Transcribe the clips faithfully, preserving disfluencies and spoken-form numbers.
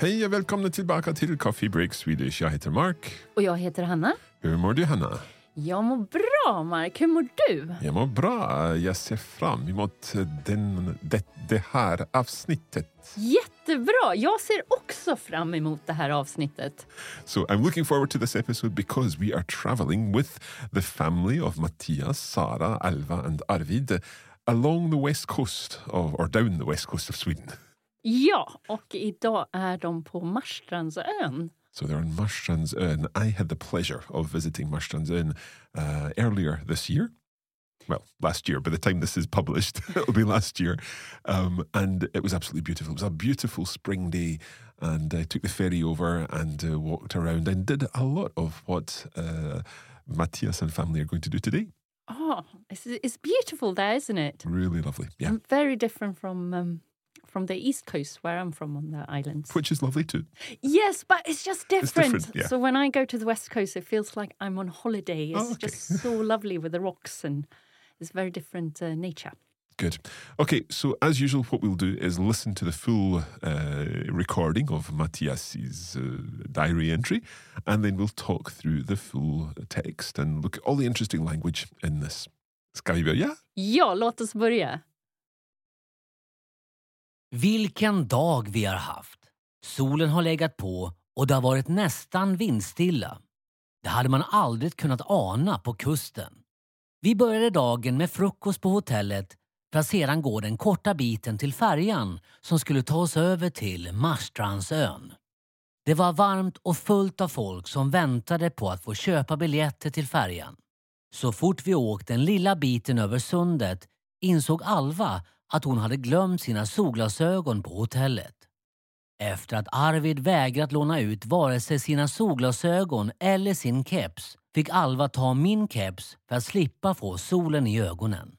Hej och välkomna tillbaka till Coffee Break Swedish. Jag heter Mark. Och jag heter Hanna. Hur mår du, Hanna? Jag mår bra, Mark. Hur mår du? Jag mår bra. Jag ser fram emot den, det, det här avsnittet. Jättebra. Jag ser också fram emot det här avsnittet. So I'm looking forward to this episode because we are traveling with the family of Mattias, Sara, Alva and Arvid along the west coast of, or down the west coast of Sweden. Ja, och idag är de på Marstrands Ön. So they're on Marstrands Ön. I had the pleasure of visiting Marstrands Ön uh, earlier this year. Well, last year. By the time this is published, it'll be last year. Um, and it was absolutely beautiful. It was a beautiful spring day. And I took the ferry over and uh, walked around and did a lot of what uh, Mattias and family are going to do today. Oh, it's, it's beautiful there, isn't it? Really lovely, yeah. And very different from... Um From the east coast, where I'm from on the islands. Which is lovely too. Yes, but it's just different. It's different, yeah. So when I go to the west coast, it feels like I'm on holiday. It's oh, okay. just so lovely with the rocks and it's very different uh, nature. Good. Okay, so as usual, what we'll do is listen to the full uh, recording of Mattias's uh, diary entry, and then we'll talk through the full text and look at all the interesting language in this. Ska vi börja? Ja, låt oss börja. Vilken dag vi har haft. Solen har legat på och det har varit nästan vindstilla. Det hade man aldrig kunnat ana på kusten. Vi började dagen med frukost på hotellet för att sedan gå den korta biten till färjan som skulle ta oss över till Marstrandsön. Det var varmt och fullt av folk som väntade på att få köpa biljetter till färjan. Så fort vi åkte den lilla biten över sundet insåg Alva att hon hade glömt sina solglasögon på hotellet. Efter att Arvid vägrat låna ut vare sig sina solglasögon eller sin keps fick Alva ta min keps för att slippa få solen i ögonen.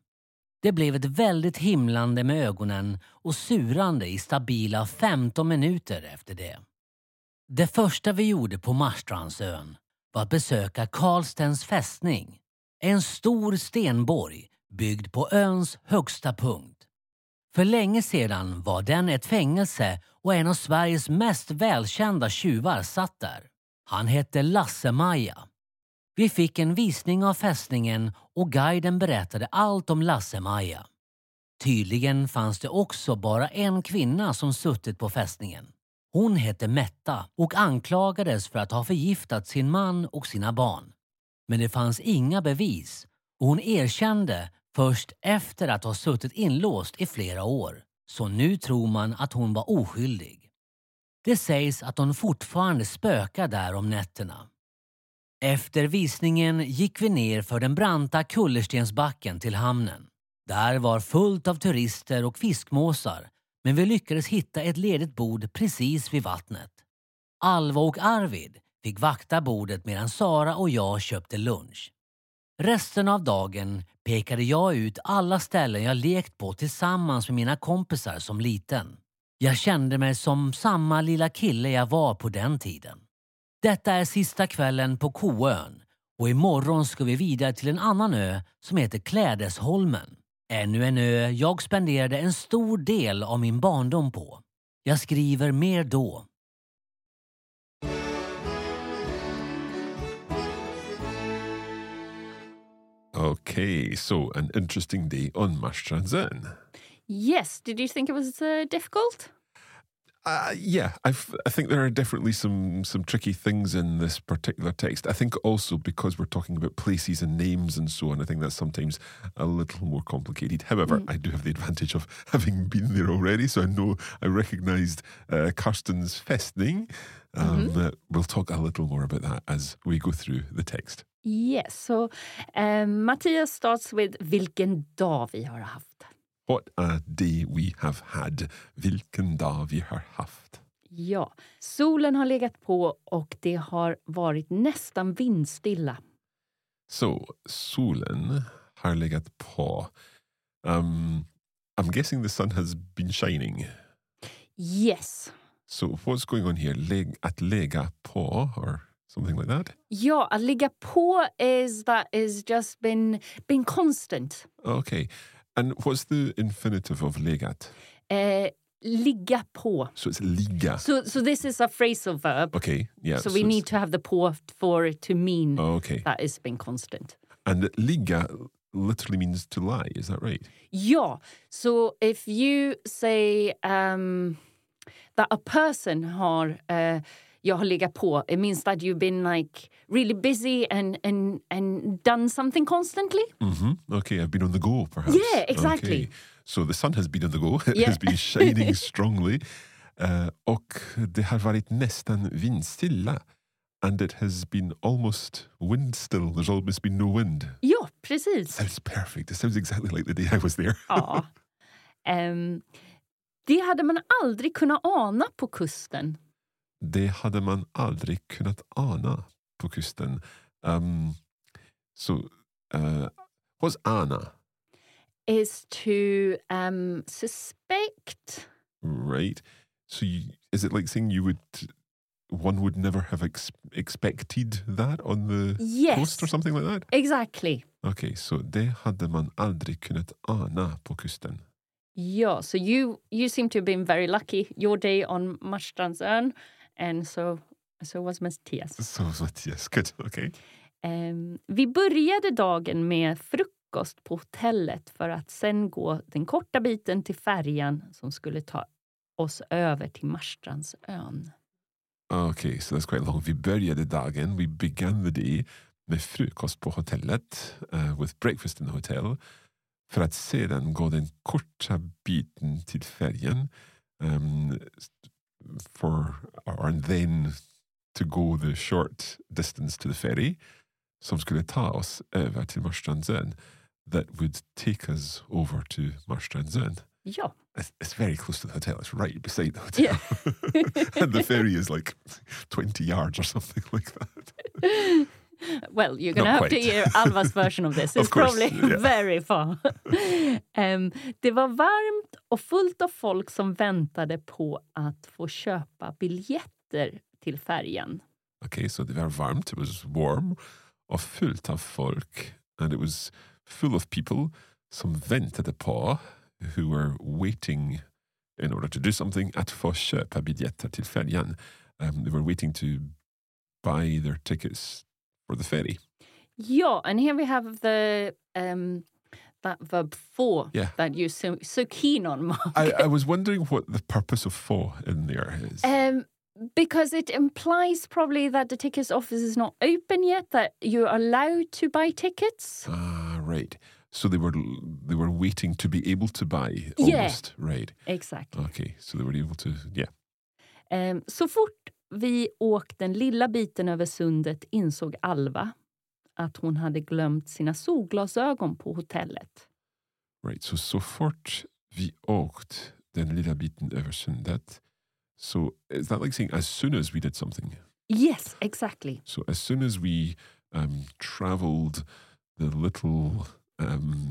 Det blev ett väldigt himlande med ögonen och surande i stabila femton minuter efter det. Det första vi gjorde på Marstrandsön var att besöka Karlstens fästning. En stor stenborg byggd på öns högsta punkt. För länge sedan var den ett fängelse och en av Sveriges mest välkända tjuvar satt där. Han hette Lasse Maja. Vi fick en visning av fästningen och guiden berättade allt om Lasse Maja. Tydligen fanns det också bara en kvinna som suttit på fästningen. Hon hette Metta och anklagades för att ha förgiftat sin man och sina barn. Men det fanns inga bevis och hon erkände först efter att ha suttit inlåst i flera år, så nu tror man att hon var oskyldig. Det sägs att hon fortfarande spökar där om nätterna. Efter visningen gick vi ner för den branta kullerstensbacken till hamnen. Där var fullt av turister och fiskmåsar, men vi lyckades hitta ett ledigt bord precis vid vattnet. Alva och Arvid fick vakta bordet medan Sara och jag köpte lunch. Resten av dagen pekade jag ut alla ställen jag lekt på tillsammans med mina kompisar som liten. Jag kände mig som samma lilla kille jag var på den tiden. Detta är sista kvällen på Koön och imorgon ska vi vidare till en annan ö som heter Klädesholmen. Ännu en ö jag spenderade en stor del av min barndom på. Jag skriver mer då. Okay, so an interesting day on Marstrands Ön. Yes, did you think it was uh, difficult? Uh, yeah, I've, I think there are definitely some some tricky things in this particular text. I think also because we're talking about places and names and so on, I think that's sometimes a little more complicated. However, mm. I do have the advantage of having been there already, so I know I recognised uh, Karlstens fästning. Um, mm-hmm. uh, we'll talk a little more about that as we go through the text. Yes, so um, Mattias starts with vilken dag vi har haft. What a day we have had. Vilken dag vi har haft. Ja, solen har legat på och det har varit nästan vindstilla. So, solen har legat på. Um, I'm guessing the sun has been shining. Yes. So, what's going on here? Leg, att lägga på, or something like that? Ja, att lägga på is that is just been, been constant. Okay. And what's the infinitive of legat? Uh, ligga på. So it's liga. So so this is a phrasal verb. Okay, yeah. So, so we need to have the på for it to mean okay. that it's been constant. And liga literally means to lie, is that right? Yeah. So if you say um, that a person har... Uh, jag har legat på. It means that you've been like really busy and and and done something constantly. Mm-hmm. Okay, I've been on the go, perhaps. Yeah, exactly. Okay. So the sun has been on the go. It yeah. has been shining strongly. Uh, och det har varit nästan vindstilla. And it has been almost wind still. There's almost been no wind. Ja, precis. Sounds perfect. It sounds exactly like the day I was there. Ja. um, det hade man aldrig kunnat ana på kusten. Det hade man aldrig kunnat ana på kusten. Um, so, uh, what's ana? Is to um, suspect. Right. So, you, is it like saying you would, one would never have ex- expected that on the yes, coast or something like that? Exactly. Okay, so det hade man aldrig kunnat ana på kusten. Yeah, so you, you seem to have been very lucky. Your day on Marstrands Ön. And so, so was Mattias. So was Mattias, good, okay. Um, vi började dagen med frukost på hotellet för att sen gå den korta biten till färjan som skulle ta oss över till Marstrandsön. Okay, so that's quite long. Vi började dagen, we began the day med frukost på hotellet, uh, with breakfast in the hotel, för att sedan gå den korta biten till färjan. Um, For or and then to go the short distance to the ferry, som skulle ta oss över till Marstrandsön, that would take us over to Marstrandsön. Yeah, it's, it's very close to the hotel. It's right beside the hotel, yeah. And the ferry is like twenty yards or something like that. Well, you're going to have quite. To hear Alva's version of this. It's of course, probably yeah. very far. um, det var varmt och fullt av folk som väntade på att få köpa biljetter till färjan. Okay, so det var varmt, it was warm, och fullt av folk, and it was full of people som väntade på, who were waiting in order to do something, att få köpa biljetter till färjan. Um, they were waiting to buy their tickets for the ferry. Yeah, and here we have the um, that verb få yeah. that you're so, so keen on, Mark. I, I was wondering what the purpose of få in there is. Um, because it implies probably that the tickets office is not open yet, that you're allowed to buy tickets. Ah, right. So they were they were waiting to be able to buy, almost, yeah, right. Exactly. Okay, so they were able to, yeah. Um, so fort vi åkte den lilla biten över sundet insåg Alva att hon hade glömt sina solglasögon på hotellet. Right, so so fort vi åkt den lilla biten över sundet. So is that like saying as soon as we did something? Yes, exactly. So as soon as we um, traveled the little um,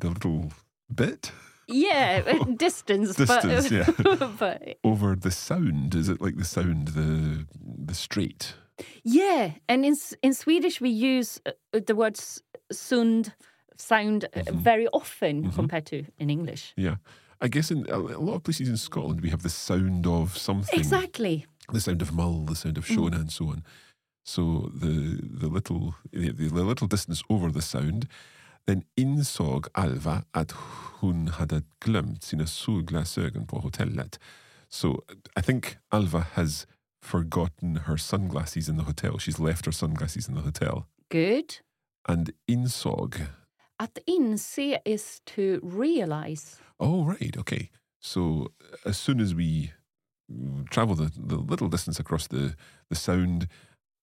the little bit. Yeah, distance, distance but, yeah. but over the sound. Is it like the sound, the the strait? Yeah, and in in Swedish we use the words sund, sound, mm-hmm. very often mm-hmm. compared to in English. Yeah, I guess in a lot of places in Scotland we have the sound of something. Exactly. The sound of mull, the sound of shona, mm. and so on. So the the little the, the little distance over the sound. Then insåg Alva att hon hade glömt sina solglasögon på hotellet. So I think Alva has forgotten her sunglasses in the hotel. She's left her sunglasses in the hotel. Good. And insåg. Att inse is to realize. Oh, right. Okay. So as soon as we travel the, the little distance across the, the sound,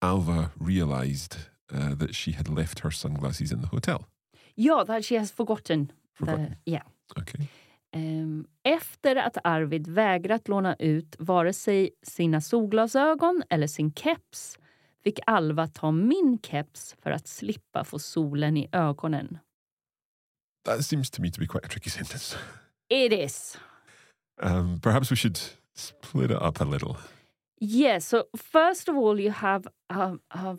Alva realized uh, that she had left her sunglasses in the hotel. Ja, that she has forgotten. forgotten. The, yeah. Okay. Um, efter att Arvid vägrat låna ut vare sig sina solglasögon eller sin keps fick Alva ta min keps för att slippa få solen I ögonen. That seems to me to be quite a tricky sentence. It is. Um, perhaps we should split it up a little. Yeah, so first of all you have a, a,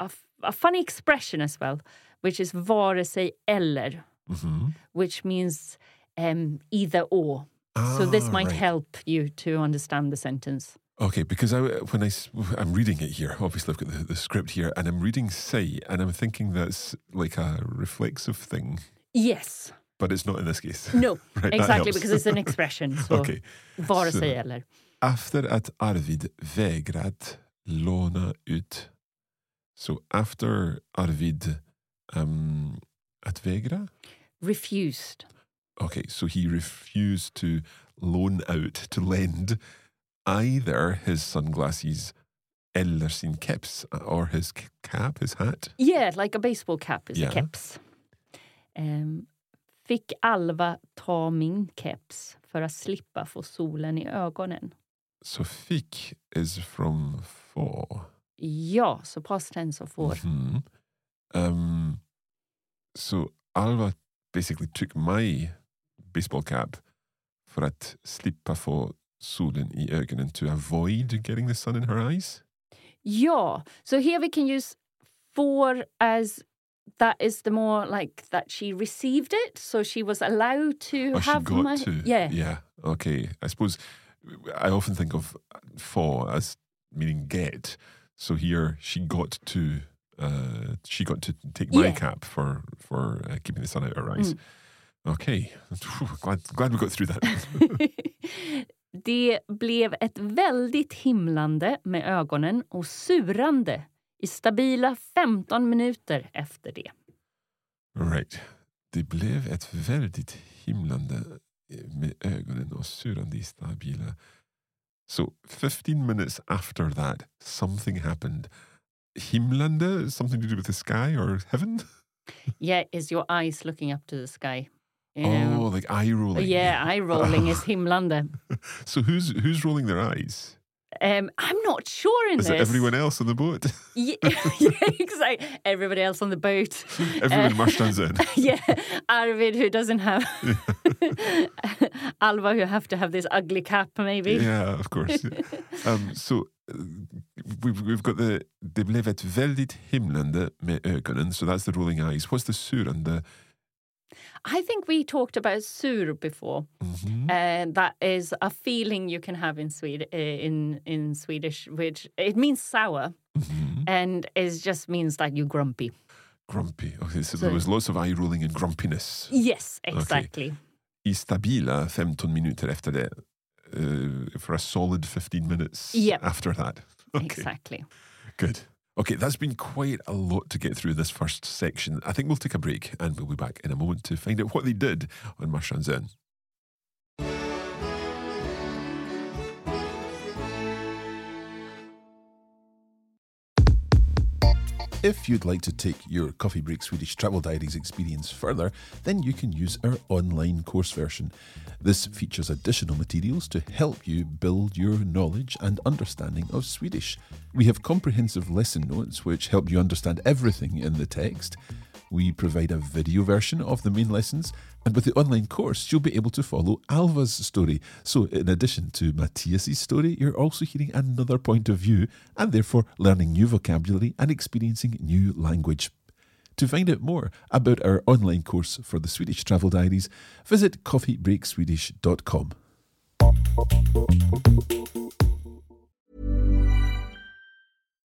a, a funny expression as well, which is vare sig eller, mm-hmm. which means... Um, either or. Ah, so this might right. help you to understand the sentence. Okay, because I, when I, I'm reading it here, obviously I've got the, the script here, and I'm reading say, and I'm thinking that's like a reflexive thing. Yes. But it's not in this case. No, right, exactly, because it's an expression. So. Okay. Vare sig eller. After att Arvid vägrat låna ut. So after Arvid um, att vägra? Refused. Okay, so he refused to loan out, to lend, either his sunglasses, eller sin keps, or his cap, his hat. Yeah, like a baseball cap is yeah. a keps. Um, fick Alva ta min keps för att slippa få solen I ögonen. So fick is from for. Ja, so past tense of for. Mm-hmm. Um, so Alva basically took my... baseball cap för att slippa få solen I ögonen, to avoid getting the sun in her eyes? Ja, so here we can use for as that is the more like that she received it, so she was allowed to oh, have she got my... To. Yeah. Yeah, okay. I suppose I often think of for as meaning get, so here she got to, uh, she got to take my yeah. cap for, for uh, keeping the sun out of her eyes. Mm. Okej, okay. glad, glad we got through that. Det blev ett väldigt himlande med ögonen och surrande I stabila femton minuter efter det. Right. Det blev ett väldigt himlande med ögonen och surrande I stabila. So fifteen minutes after that, something happened. Himlande, something to do with the sky or heaven? Yeah, is your eyes looking up to the sky? You know. Oh, like eye rolling. Yeah, eye rolling is himlande. So who's who's rolling their eyes? Um, I'm not sure in is this. Is it everyone else on the boat? Yeah, yeah, exactly. Everybody else on the boat. Everyone uh, Marstrands Ön. Yeah, Arvid who doesn't have... Alva who have to have this ugly cap maybe. Yeah, of course. um, so uh, we've, we've got the... Det blev ett väldigt himlande med ögonen. So that's the rolling eyes. What's the surrande? I think we talked about sur before, mm-hmm. and that is a feeling you can have in Sweden, in in Swedish, which it means sour, mm-hmm. and it just means that you're grumpy. Grumpy. Okay, so, so there was lots of eye rolling and grumpiness. Yes, exactly. Okay. I stabila femton minuter efter det, uh, for a solid fifteen minutes yep. after that. Okay. Exactly. Good. Okay, that's been quite a lot to get through this first section. I think we'll take a break and we'll be back in a moment to find out what they did on Marstrands Ön. If you'd like to take your Coffee Break Swedish Travel Diaries experience further, then you can use our online course version. This features additional materials to help you build your knowledge and understanding of Swedish. We have comprehensive lesson notes which help you understand everything in the text. We provide a video version of the main lessons, and with the online course, you'll be able to follow Alva's story. So in addition to Mattias' story, you're also hearing another point of view and therefore learning new vocabulary and experiencing new language. To find out more about our online course for the Swedish Travel Diaries, visit coffee break swedish dot com.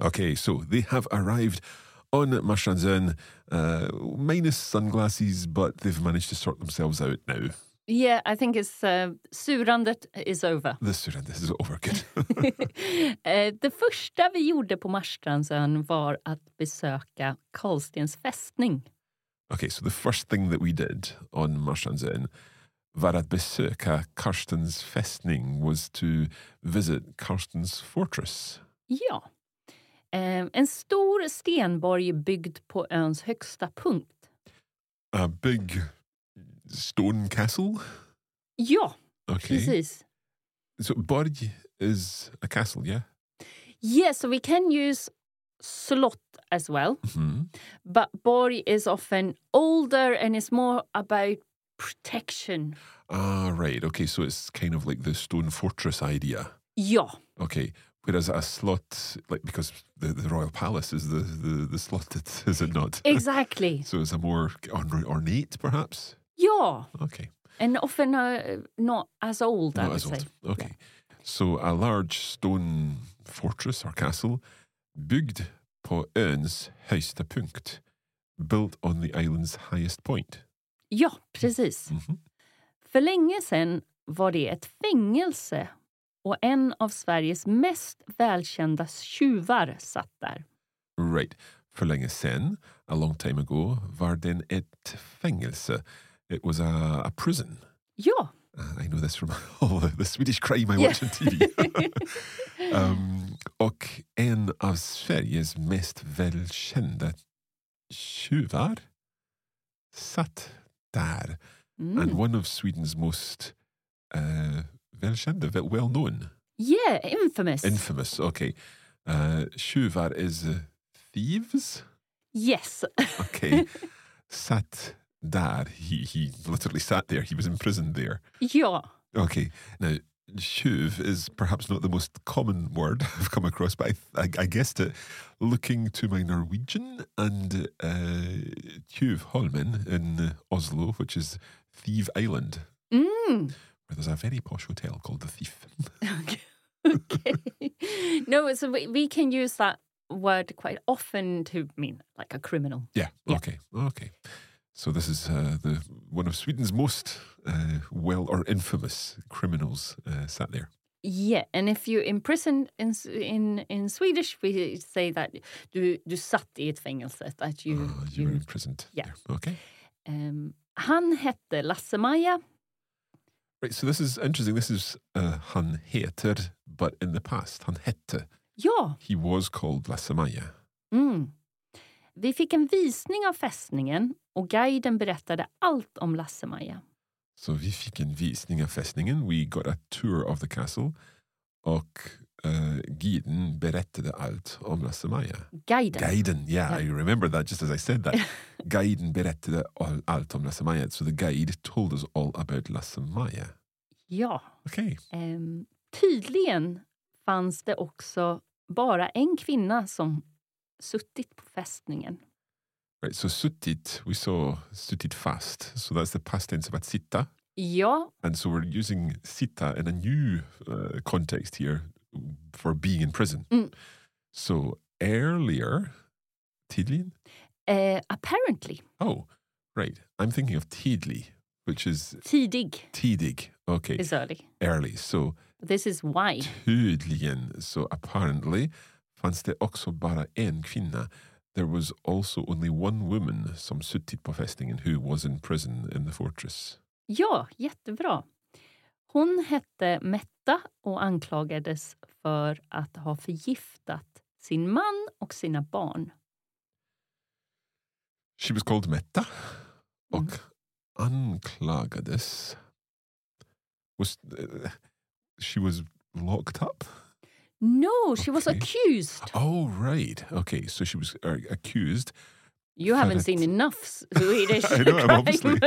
Okay, so they have arrived on Marstrands Ön, uh, minus sunglasses, but they've managed to sort themselves out now. Yeah, I think it's uh, surandet is over. The surandet is over, good. uh, det första vi gjorde på Marstrands Ön var att besöka Karlstens fästning. Okay, so the first thing that we did on Marstrands Ön var att besöka Karlstens fästning, was to visit Karlstens fortress. Ja. Um, en stor stenborg byggd på öns högsta punkt. A big stone castle? Ja, okay. Precis. So borg is a castle, yeah? Yeah, so we can use slott as well. Mm-hmm. But borg is often older and it's more about protection. Ah, right. Okay, so it's kind of like the stone fortress idea. Ja. Okay. Whereas a slot, like, because the, the royal palace is the, the, the slotted, is it not? Exactly. So it's a more ornate, perhaps? Yeah. Okay. And often uh, not as old, not I would as old. Say. Okay. Yeah. So a large stone fortress or castle, byggd på öns högsta punkt, built on the island's highest point. Ja, precis. Mm-hmm. För länge sedan var det ett fängelse. Och en av Sveriges mest välkända tjuvar satt där. Right. För länge sedan, a long time ago, var den ett fängelse. It was a, a prison. Ja. Uh, I know this from all the Swedish crime I yeah. watch on T V. um, och en av Sveriges mest välkända tjuvar satt där. Mm. And one of Sweden's most... Uh, Välkända, well known. Yeah, infamous. Infamous, okay. Uh, tjuvar is uh, thieves? Yes. Okay. Sat där. He, he literally sat there. He was imprisoned there. Ja. Okay. Now, tjuv is perhaps not the most common word I've come across, but I, I, I guessed it looking to my Norwegian and uh, Tjuvholmen in Oslo, which is Thief Island. Mm. There's a very posh hotel called The Thief. Okay. okay. No, so we, we can use that word quite often to mean like a criminal. Yeah, yeah. okay, okay. So this is uh, the one of Sweden's most uh, well or infamous criminals uh, sat there. Yeah, and if you're imprisoned in in in Swedish, we say that du, du satt I ett fängelse. That you, oh, you, you were imprisoned. Yeah. There. Okay. Um, han hette Lasse Maja. Right, so this is interesting. This is uh, han heter, but in the past, han hette. Ja. He was called Lasse Maja. Mm. Vi fick en visning av fästningen och guiden berättade allt om Lasse Maja. Så vi fick en visning av fästningen. We got a tour of the castle. Och uh, guiden berättade allt om Lasse Maja. Guiden. Guiden, yeah, yeah, I remember that just as I said that. Guiden berättade all, allt om Lasse Maja. So the guide told us all about Lasse Maja. Ja. Okej. Okay. Um, tydligen fanns det också bara en kvinna som suttit på fästningen. Right, so suttit, we saw suttit fast. So that's the past tense of att sitta. Ja. And so we're using sitta in a new uh, context here for being in prison. Mm. So earlier, tidligen? Uh, apparently. Oh, right. I'm thinking of tidlig, which is... Tidig. Tidig, okay. Is early. Early. So This is why. Tydligen, so apparently, fanns det också bara en kvinna. There was also only one woman som suttit på fästningen who was in prison in the fortress. Ja, jättebra. Hon hette Metta och anklagades för att ha förgiftat sin man och sina barn. She was called Metta och mm. anklagades. Was, uh, she was locked up? No, she okay. was accused. Oh, right. Okay, so she was uh, accused. You haven't seen att... enough Swedish I know, crime. Obviously.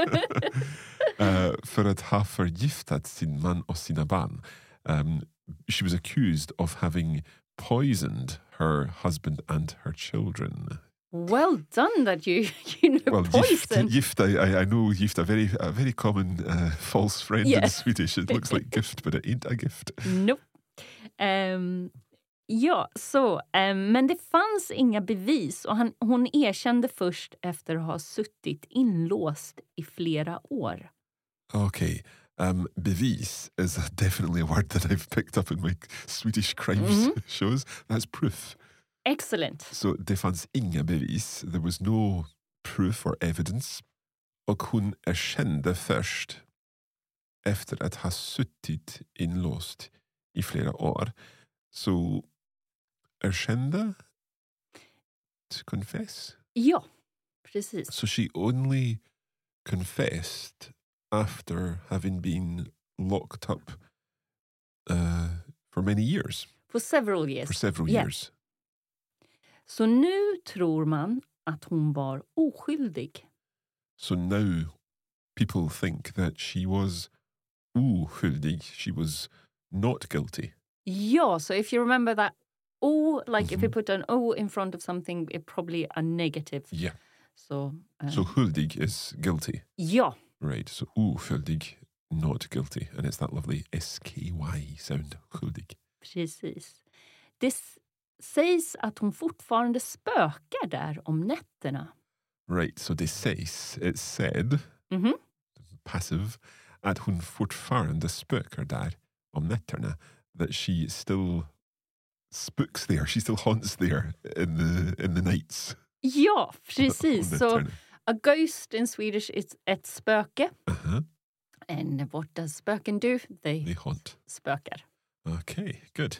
uh, för att ha förgiftat sin man och sina barn. Um, she was accused of having poisoned her husband and her children. Well done that you, you know, well, poison. Gift, gift I, I know gift, a very, a very common uh, false friend yeah. in Swedish. It looks like gift, but it ain't a gift. Nope. Um, ja, så, um, men det fanns inga bevis och han, hon erkände först efter att ha suttit inlåst i flera år. Okej, okay. um, bevis is definitely a word that I've picked up in my Swedish crimes mm. shows. That's proof. Excellent. Så det fanns inga bevis. There was no proof or evidence. Och hon erkände först efter att ha suttit inlåst i flera år. Så erkände? To confess? Ja, precis. So she only confessed after having been locked up uh, for many years. For several years. For several yeah. years. Så nu tror man att hon var oskyldig. So now people think that she was oskyldig. She was not guilty. Yeah, so if you remember that O, like mm-hmm. if you put an O in front of something, it probably a negative. Yeah. So uh, so skyldig is guilty. Yeah. Right, so oskyldig, not guilty. And it's that lovely S K Y sound, skyldig. Precis. This sägs att hon fortfarande spökar där om nätterna. Right, so det sägs, it's said, mm-hmm. passive, att hon fortfarande spökar där om nätterna, that she still spooks there, she still haunts there in the in the nights. Ja, precis. So a ghost in Swedish is ett spöke. Uh-huh. And what does spöken do? They, they haunt. Spökar. Okay, good.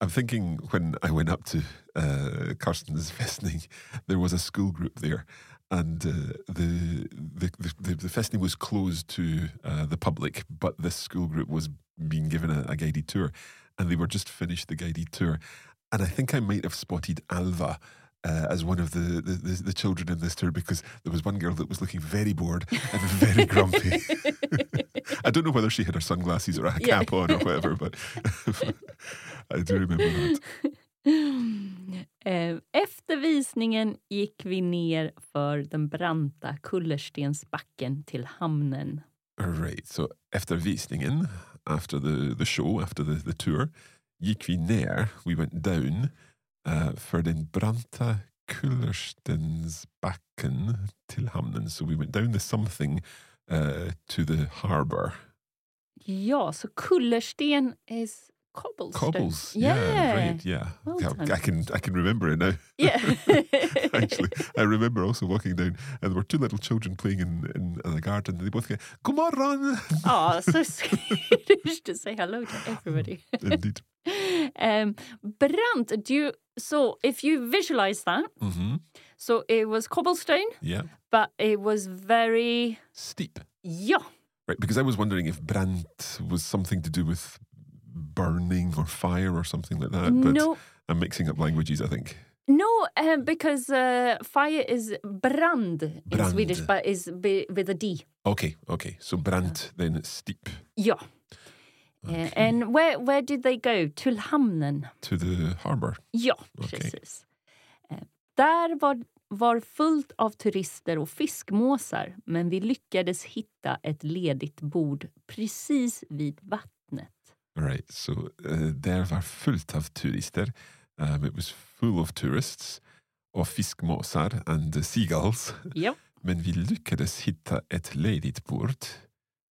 I'm thinking when I went up to uh, Karlstens fästning, there was a school group there, and uh, the, the the the fästning was closed to uh, the public, but this school group was being given a, a guided tour, and they were just finished the guided tour, and I think I might have spotted Alva uh, as one of the, the, the, the children in this tour, because there was one girl that was looking very bored and very grumpy. I don't know whether she had her sunglasses or a yeah. cap on or whatever, but I do remember that. Efter visningen gick vi ner för den branta kullerstensbacken till hamnen. All right, so efter visningen, after the, the show, after the, the tour, gick vi ner, we went down, uh, för den branta kullerstensbacken till hamnen. So we went down the something uh, to the harbour. Ja, så kullersten is... Cobblestone. Cobbles, yeah, yeah, right, yeah. Well I, I can I can remember it now. Yeah, actually, I remember also walking down, and there were two little children playing in in, in the garden. And they both go, "Good morning!" Oh, so Swedish to say hello to everybody. Indeed. um, Brant, do you? So, if you visualize that, mm-hmm. so it was cobblestone. Yeah, but it was very steep. Yeah. Right, because I was wondering if Brant was something to do with burning or fire or something like that, but no. I'm mixing up languages, I think. No, um, because uh, fire is brand in brand. Swedish, but is b- with a D. Okay, okay. So brand, then it's steep. Yeah. Okay. Uh, and where where did they go? Till hamnen. To the harbour. Ja, okay. Precis. Uh, där var, var fullt av turister och fiskmåsar, men vi lyckades hitta ett ledigt bord precis vid vattnet. Right, so uh, there var fullt av turister. Um, it was full of tourists, och fiskmåsar and uh, seagulls. Yep. Men vi lyckades hitta ett ledigt bord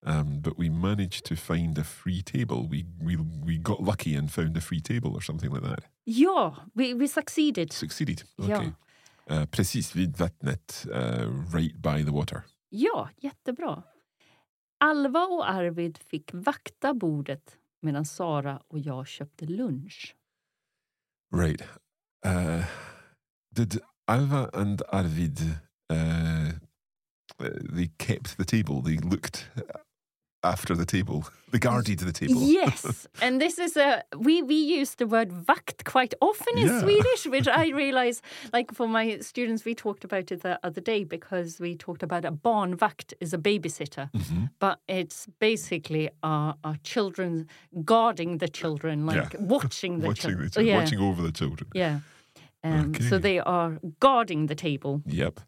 Um, but we managed to find a free table. We we we got lucky and found a free table or something like that. Ja, we, we succeeded. Succeeded, okay. Ja. Uh, precis vid vattnet, uh, right by the water. Ja, jättebra. Alva och Arvid fick vakta bordet medan Sara och jag köpte lunch. Right. Uh, did Alva and Arvid... Uh, they kept the table. They looked... after the table, the guarded the table. Yes, and this is a we we use the word vakt quite often in yeah. Swedish, which I realize, like for my students, we talked about it the other day because we talked about a barnvakt is a babysitter, mm-hmm. but it's basically our, our children guarding the children, like yeah. watching the watching chil- the ch- yeah. watching over the children. Yeah, um, okay. So they are guarding the table. Yep.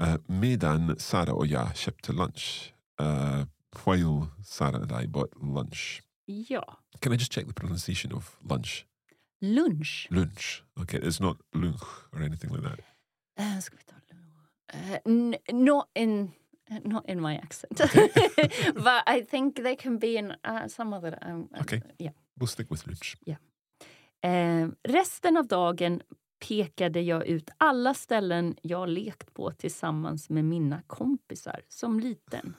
Uh, medan Sara och jag köpte lunch. Uh, While Sara and I bought lunch. Ja. Can I just check the pronunciation of lunch? Lunch. Lunch. Okay, it's not lunch or anything like that. Uh, ska vi ta lunch? Uh, n- not in, uh, not in my accent. Okay. But I think they can be in uh, some other. Um, okay. Uh, yeah. We'll stick with lunch. Yeah. Uh, resten av dagen pekade jag ut alla ställen jag lekt på tillsammans med mina kompisar som liten.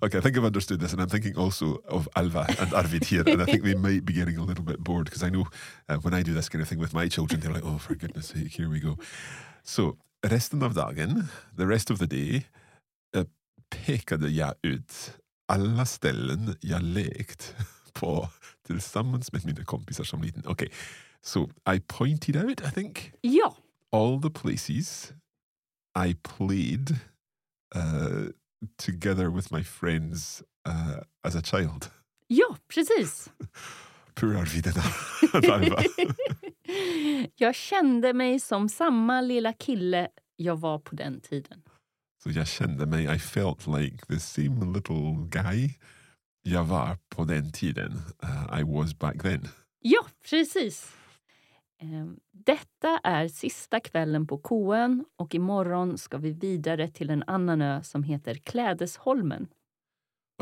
Okay, I think I've understood this, and I'm thinking also of Alva and Arvid here, and I think they might be getting a little bit bored because I know uh, when I do this kind of thing with my children, they're like, oh, for goodness sake, here we go. So, resten av dagen, the rest of the day, uh, pekade jag ut alla ställen jag lekt på tillsammans med mina kompisar som liten. Okay, so I pointed out, I think, ja. all the places I played uh, together with my friends uh, as a child. Ja, precis. Poor Arvid and Alva. Jag kände mig som samma lilla kille jag var på den tiden. Så jag kände mig, I felt like the same little guy jag var på den tiden. Uh, I was back then. Ja, precis. Detta är sista kvällen på Koön och imorgon ska vi vidare till en annan ö som heter Klädesholmen.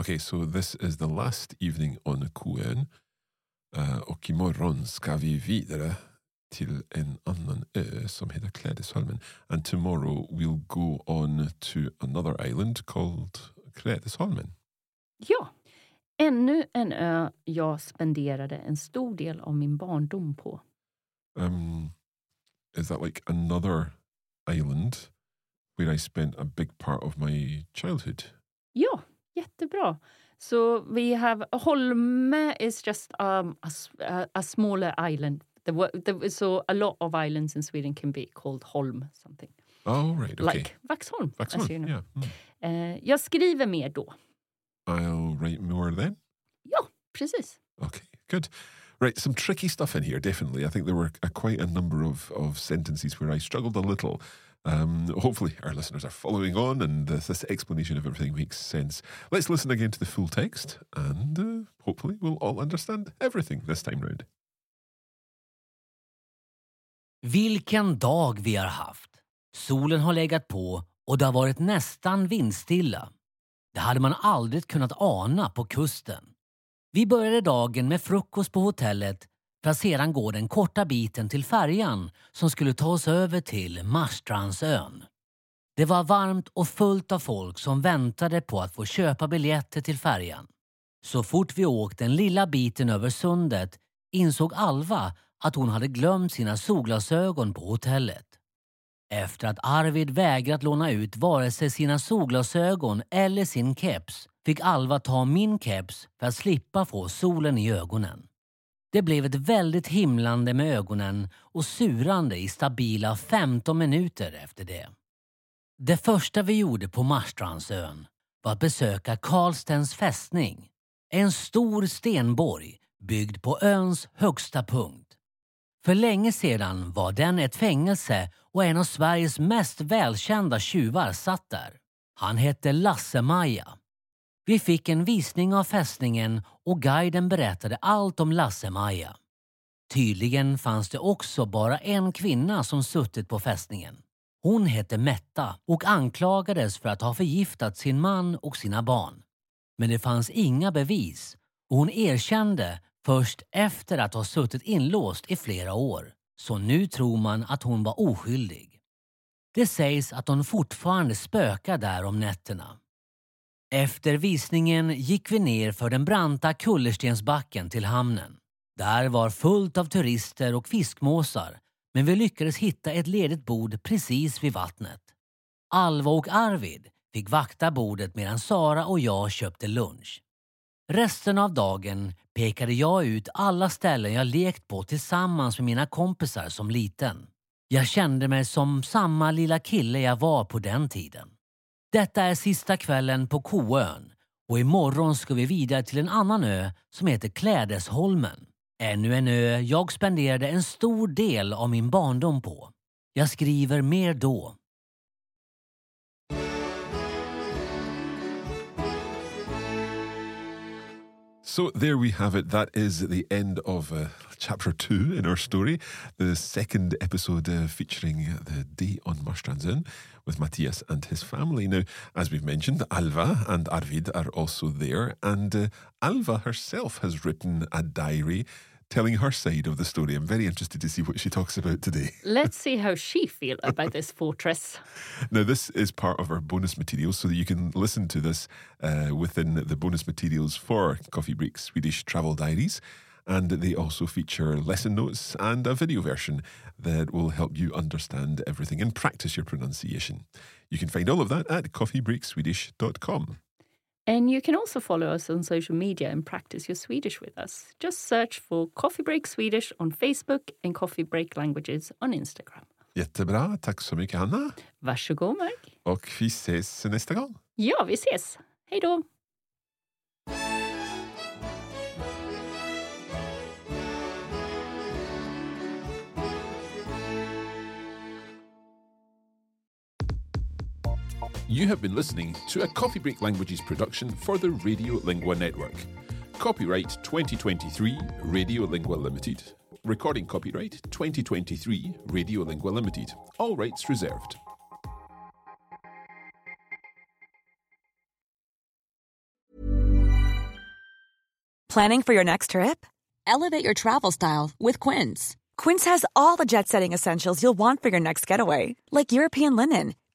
Okay, so this is the last evening on Koön uh, och imorgon ska vi vidare till en annan ö som heter Klädesholmen. And tomorrow we'll go on to another island called Klädesholmen. Ja, ännu en ö jag spenderade en stor del av min barndom på. Um, is that like another island where I spent a big part of my childhood? Ja, jättebra. So we have Holme is just um, a, a smaller island. The, the, so a lot of islands in Sweden can be called Holm something. Oh, right, okay. Like Vaxholm, Vaxholm as you know. Yeah. Mm. Uh, jag skriver mer då. I'll write more then? Ja, precis. Okay, good. Right, some tricky stuff in here, definitely. I think there were a, quite a number of, of sentences where I struggled a little. Um, hopefully our listeners are following on and this, this explanation of everything makes sense. Let's listen again to the full text and uh, hopefully we'll all understand everything this time round. Vilken dag vi har haft. Solen har legat på och det har varit nästan vindstilla. Det hade man aldrig kunnat ana på kusten. Vi började dagen med frukost på hotellet för att sedan gå den korta biten till färjan som skulle ta oss över till Marstrands Ön. Det var varmt och fullt av folk som väntade på att få köpa biljetter till färjan. Så fort vi åkte den lilla biten över sundet insåg Alva att hon hade glömt sina solglasögon på hotellet. Efter att Arvid vägrat låna ut vare sig sina solglasögon eller sin keps fick Alva ta min keps för att slippa få solen i ögonen. Det blev ett väldigt himlande med ögonen och surande i stabila femton minuter efter det. Det första vi gjorde på Marstrandsön var att besöka Karlstens fästning. En stor stenborg byggd på öns högsta punkt. För länge sedan var den ett fängelse och en av Sveriges mest välkända tjuvar satt där. Han hette Lasse Maja. Vi fick en visning av fästningen och guiden berättade allt om Lasse Maja. Tydligen fanns det också bara en kvinna som suttit på fästningen. Hon hette Metta och anklagades för att ha förgiftat sin man och sina barn. Men det fanns inga bevis och hon erkände först efter att ha suttit inlåst i flera år. Så nu tror man att hon var oskyldig. Det sägs att hon fortfarande spökar där om nätterna. Efter visningen gick vi ner för den branta kullerstensbacken till hamnen. Där var fullt av turister och fiskmåsar, men vi lyckades hitta ett ledigt bord precis vid vattnet. Alva och Arvid fick vakta bordet medan Sara och jag köpte lunch. Resten av dagen pekade jag ut alla ställen jag lekt på tillsammans med mina kompisar som liten. Jag kände mig som samma lilla kille jag var på den tiden. Detta är sista kvällen på Koön och imorgon ska vi vidare till en annan ö som heter Klädesholmen. Ännu en ö jag spenderade en stor del av min barndom på. Jag skriver mer då. So there we have it. That is the end of uh, chapter two in our story. The second episode uh, featuring the day on Marstrands Ön with Mattias and his family. Now, as we've mentioned, Alva and Arvid are also there. And uh, Alva herself has written a diary telling her side of the story. I'm very interested to see what she talks about today. Let's see how she feels about this fortress. Now, this is part of our bonus materials, so that you can listen to this uh, within the bonus materials for Coffee Break Swedish Travel Diaries. And they also feature lesson notes and a video version that will help you understand everything and practice your pronunciation. You can find all of that at coffee break swedish dot com. And you can also follow us on social media and practice your Swedish with us. Just search for Coffee Break Swedish on Facebook and Coffee Break Languages on Instagram. Jättebra. Tack så mycket, Hanna. Varsågod, Mark. Och vi ses nästa gång. Ja, vi ses. Hej då. You have been listening to a Coffee Break Languages production for the Radiolingua Network. Copyright twenty twenty-three, Radiolingua Limited. Recording copyright twenty twenty-three, Radiolingua Limited. All rights reserved. Planning for your next trip? Elevate your travel style with Quince. Quince has all the jet-setting essentials you'll want for your next getaway, like European linen,